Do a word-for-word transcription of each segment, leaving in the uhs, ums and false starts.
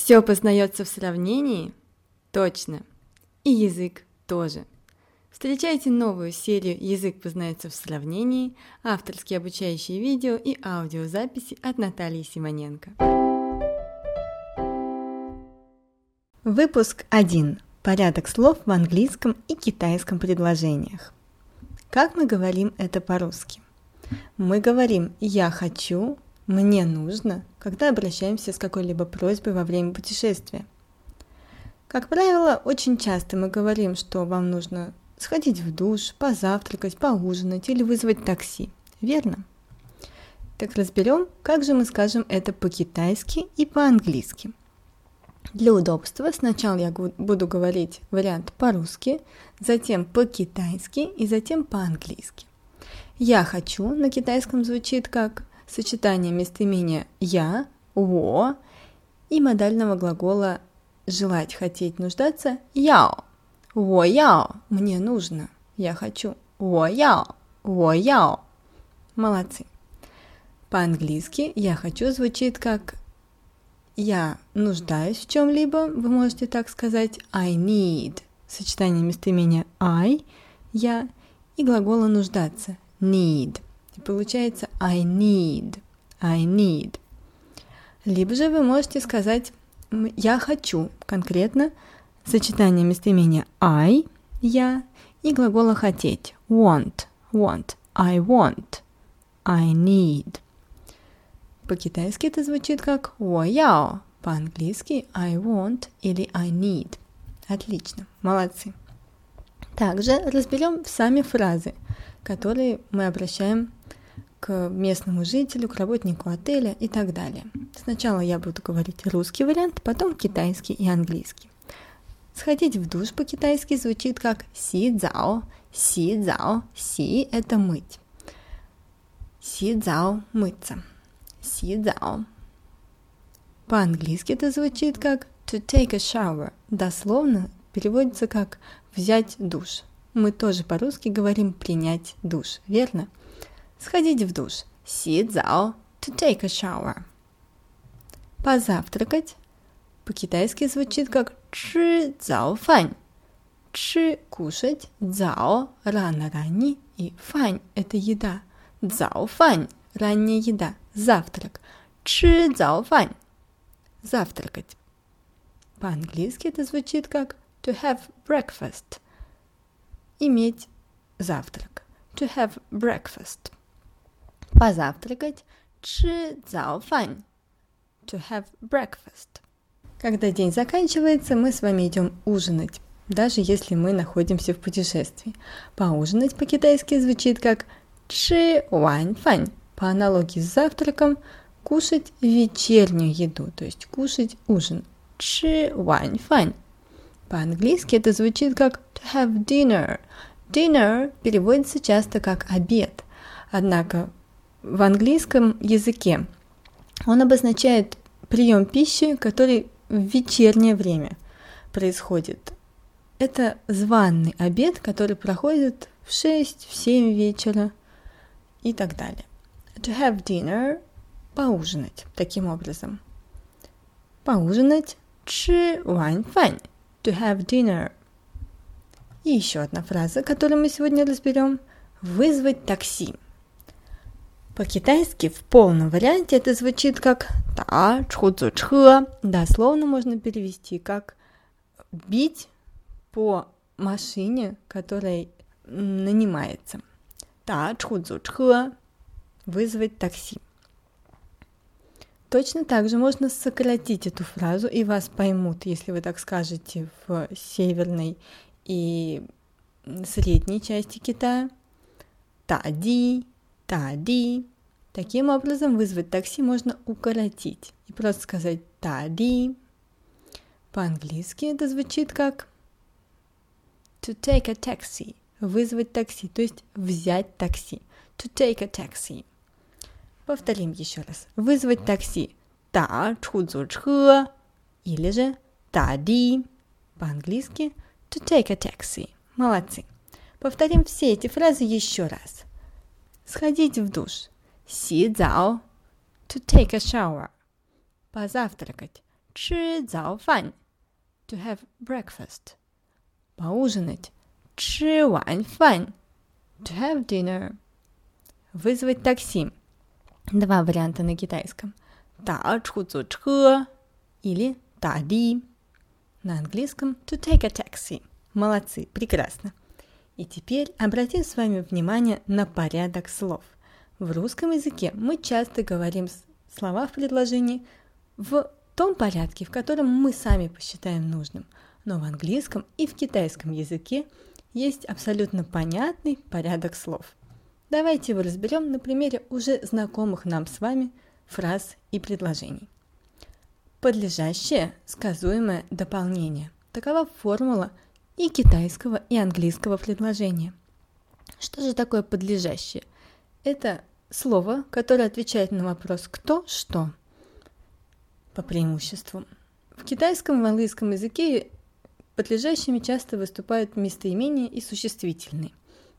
Все познается в сравнении? Точно. И язык тоже. Встречайте новую серию «Язык познается в сравнении», авторские обучающие видео и аудиозаписи от Натальи Симоненко. Выпуск один. Порядок слов в английском и китайском предложениях. Как мы говорим это по-русски? Мы говорим «я хочу», «мне нужно», когда обращаемся с какой-либо просьбой во время путешествия. Как правило, очень часто мы говорим, что вам нужно сходить в душ, позавтракать, поужинать или вызвать такси, верно? Так разберем, как же мы скажем это по-китайски и по-английски. Для удобства сначала я буду говорить вариант по-русски, затем по-китайски и затем по-английски. «Я хочу» на китайском звучит как сочетание местоимения «я», «во» и модального глагола «желать», «хотеть», «нуждаться» «яо». «Во яо» – «мне нужно», «я хочу», «во яо», «во яо». Молодцы! По-английски «я хочу» звучит как «я нуждаюсь в чем-либо», вы можете так сказать «I need», сочетание местоимения «I», «я» и глагола «нуждаться» «need». И получается «I need», «I need». Либо же вы можете сказать «я хочу» конкретно, сочетание местоимения «I», «я» и глагола «хотеть» «want», «want», «I want», «I need». По-китайски это звучит как «wo yao», по-английски «I want» или «I need». Отлично, молодцы. Также разберем сами фразы, которые мы обращаем к местному жителю, к работнику отеля и так далее. Сначала я буду говорить русский вариант, потом китайский и английский. Сходить в душ по-китайски звучит как «си цао», «си цао», «си» – это мыть. «Си цао» – мыться. Си цао. По-английски это звучит как to take a shower. Дословно переводится как взять душ. Мы тоже по-русски говорим принять душ, верно? Сходить в душ. Си цао. To take a shower. Позавтракать по-китайски звучит как чи цао фань. Чи кушать, цао рано ранний и фань это еда. Цао фань ранняя еда. Завтрак. Чи цао фань. Завтракать. По-английски это звучит как to have breakfast. Иметь завтрак. To have breakfast. Позавтракать. Чи цао фань. To have breakfast. Когда день заканчивается, мы с вами идем ужинать, даже если мы находимся в путешествии. Поужинать по-китайски звучит как чи вань фань. По аналогии с завтраком, кушать вечернюю еду, то есть кушать ужин. Чи вань фань. По-английски это звучит как to have dinner. Dinner переводится часто как обед. Однако в английском языке он обозначает прием пищи, который в вечернее время происходит. Это званый обед, который проходит в шесть, в семь вечера и так далее. To have dinner – поужинать, таким образом. Поужинать – чи вань фань. To have dinner. И еще одна фраза, которую мы сегодня разберем – вызвать такси. По-китайски в полном варианте это звучит как «та чху чхэ». Дословно можно перевести как «бить по машине, которая нанимается». «Та чху чхэ». Вызвать такси. Точно так же можно сократить эту фразу, и вас поймут, если вы так скажете в северной и средней части Китая. Тади, тади. Таким образом, вызвать такси можно укоротить и просто сказать тади. По-английски это звучит как to take a taxi, вызвать такси, то есть взять такси. To take a taxi. Повторим еще раз. Вызвать такси. Та чху цу чхэ. Или же та ди. По-английски to take a taxi. Молодцы. Повторим все эти фразы еще раз. Сходить в душ. Си цао. To take a shower. Позавтракать. 吃早饭 to have breakfast. Поужинать 吃晚饭 to have dinner. Вызвать такси. Два варианта на китайском. 打出租车 или 打的. На английском to take a taxi. Молодцы, прекрасно. И теперь обратим с вами внимание на порядок слов. В русском языке мы часто говорим слова в предложении в том порядке, в котором мы сами посчитаем нужным. Но в английском и в китайском языке есть абсолютно понятный порядок слов. Давайте его разберем на примере уже знакомых нам с вами фраз и предложений. Подлежащее, сказуемое дополнение. Такова формула и китайского, и английского предложения. Что же такое подлежащее? Это слово, которое отвечает на вопрос «кто?», «что?». По преимуществу. В китайском и в английском языке подлежащими часто выступают местоимения и существительные.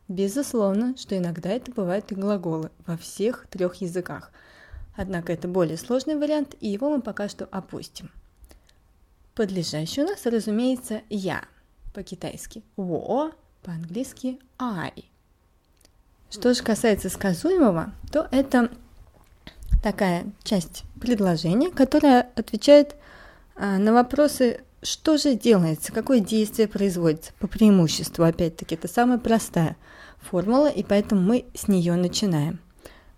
Безусловно, что иногда это бывают и глаголы во всех трех языках. Однако это более сложный вариант, и его мы пока что опустим. Подлежащий у нас, разумеется, «я». По-китайски «wo», по-английски «I». Что же касается сказуемого, то это такая часть предложения, которая отвечает на вопросы, что же делается, какое действие производится. По преимуществу, опять-таки, это самая простая формула, и поэтому мы с нее начинаем.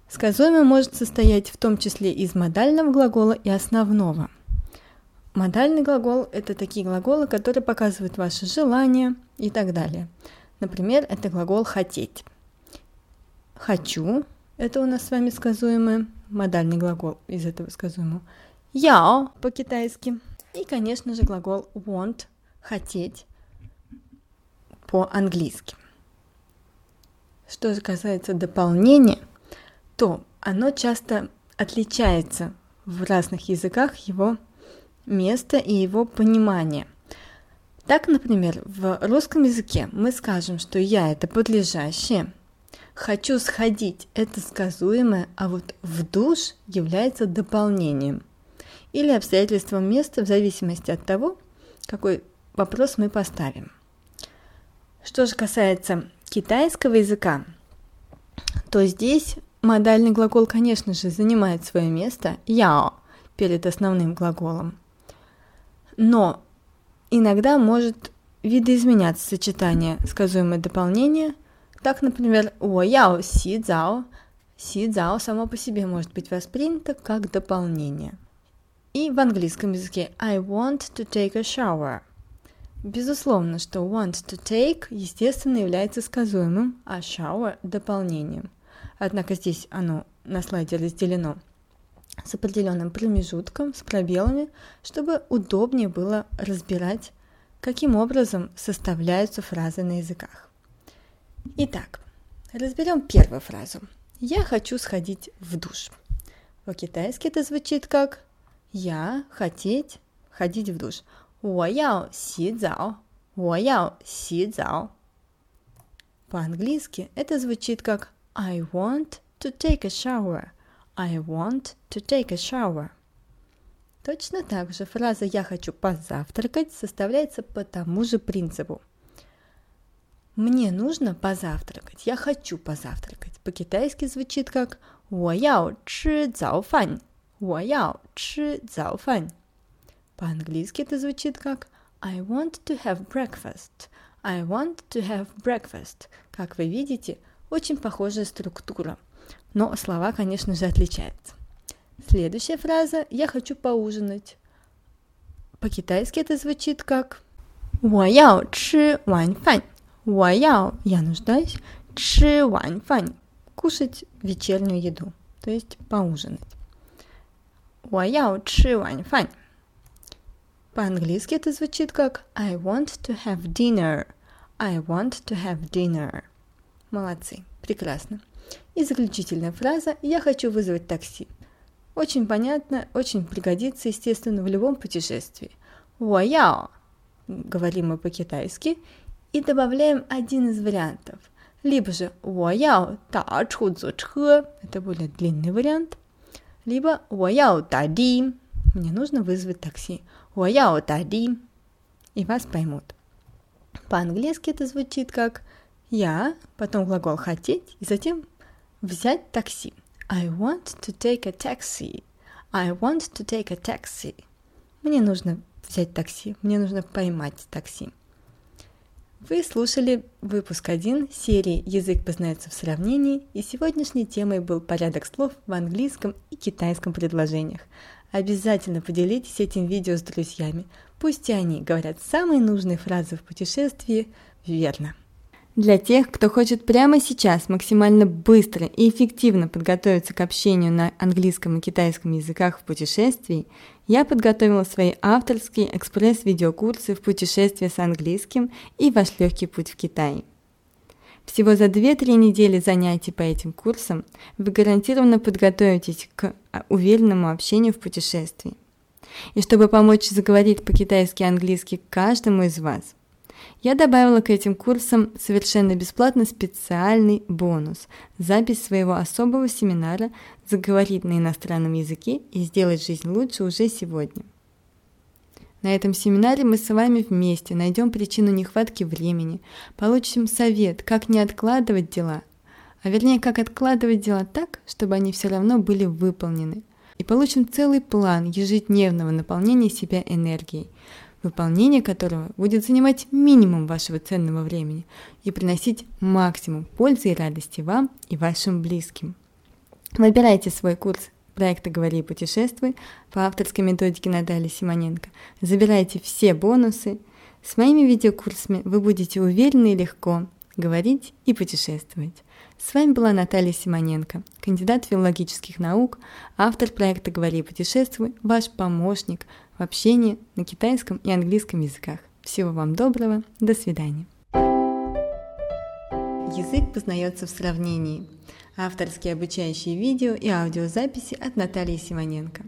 Сказуемое может состоять в том числе из модального глагола и основного. Модальный глагол – это такие глаголы, которые показывают ваши желания и так далее. Например, это глагол «хотеть». «Хочу» – это у нас с вами сказуемое, модальный глагол из этого сказуемого. «Яо» по-китайски. И, конечно же, глагол «want» – «хотеть» по-английски. Что же касается дополнения, то оно часто отличается в разных языках, его место и его понимание. Так, например, в русском языке мы скажем, что «я» – это подлежащее, «хочу сходить» – это сказуемое, а вот «в душ» является дополнением или обстоятельством места в зависимости от того, какой вопрос мы поставим. Что же касается китайского языка, то здесь модальный глагол, конечно же, занимает свое место «яо» перед основным глаголом, но иногда может видоизменяться сочетание сказуемое дополнение. Так, например, «О яо си цао», «си цао» само по себе может быть воспринято как дополнение. И в английском языке «I want to take a shower». Безусловно, что «want to take» естественно является сказуемым, а «shower» – дополнением. Однако здесь оно на слайде разделено с определенным промежутком, с пробелами, чтобы удобнее было разбирать, каким образом составляются фразы на языках. Итак, разберем первую фразу. «Я хочу сходить в душ». По-китайски это звучит как «я хотеть ходить в душ». «我要洗澡», «我要洗澡». По-английски это звучит как «I want to take a shower», «I want to take a shower». Точно так же фраза «я хочу позавтракать» составляется по тому же принципу. «Мне нужно позавтракать», «я хочу позавтракать». По-китайски звучит как «我要吃早饭», «我要吃早饭». По-английски это звучит как «I want to have breakfast», «I want to have breakfast». Как вы видите, очень похожая структура, но слова, конечно же, отличаются. Следующая фраза «я хочу поужинать». По-китайски это звучит как «我要吃晚饭». «我要» – «я нуждаюсь», «吃晚饭» – «кушать вечернюю еду», то есть поужинать. «我要 吃晚饭». По-английски это звучит как «I want to have dinner», «I want to have dinner». Молодцы, прекрасно. И заключительная фраза «я хочу вызвать такси». Очень понятно, очень пригодится, естественно, в любом путешествии. «我要» – говорим мы по-китайски – и добавляем один из вариантов. Либо же «我要 打出租车» – это более длинный вариант. Либо «我要 打的» мне нужно вызвать такси. Уаяотари. И вас поймут. По-английски это звучит как «я», потом глагол «хотеть» и затем «взять такси». I want to take a taxi. I want to take a taxi. Мне нужно взять такси, мне нужно поймать такси. Вы слушали выпуск один серии «Язык познается в сравнении», и сегодняшней темой был порядок слов в английском и китайском предложениях. Обязательно поделитесь этим видео с друзьями. Пусть и они говорят самые нужные фразы в путешествии верно. Для тех, кто хочет прямо сейчас максимально быстро и эффективно подготовиться к общению на английском и китайском языках в путешествии, я подготовила свои авторские экспресс-видеокурсы в путешествии с английским и ваш легкий путь в Китай. Всего за две-три недели занятий по этим курсам вы гарантированно подготовитесь к уверенному общению в путешествии. И чтобы помочь заговорить по-китайски и английски каждому из вас, я добавила к этим курсам совершенно бесплатно специальный бонус – запись своего особого семинара «Заговорить на иностранном языке и сделать жизнь лучше уже сегодня». На этом семинаре мы с вами вместе найдем причину нехватки времени, получим совет, как не откладывать дела, а вернее, как откладывать дела так, чтобы они все равно были выполнены, и получим целый план ежедневного наполнения себя энергией, выполнение которого будет занимать минимум вашего ценного времени и приносить максимум пользы и радости вам и вашим близким. Выбирайте свой курс проекта «Говори и путешествуй» по авторской методике Натальи Симоненко. Забирайте все бонусы. С моими видеокурсами вы будете уверенно и легко говорить и путешествовать. С вами была Наталья Симоненко, кандидат филологических наук, автор проекта «Говори и путешествуй», ваш помощник в общении на китайском и английском языках. Всего вам доброго, до свидания. Язык познается в сравнении. Авторские обучающие видео и аудиозаписи от Натальи Симоненко.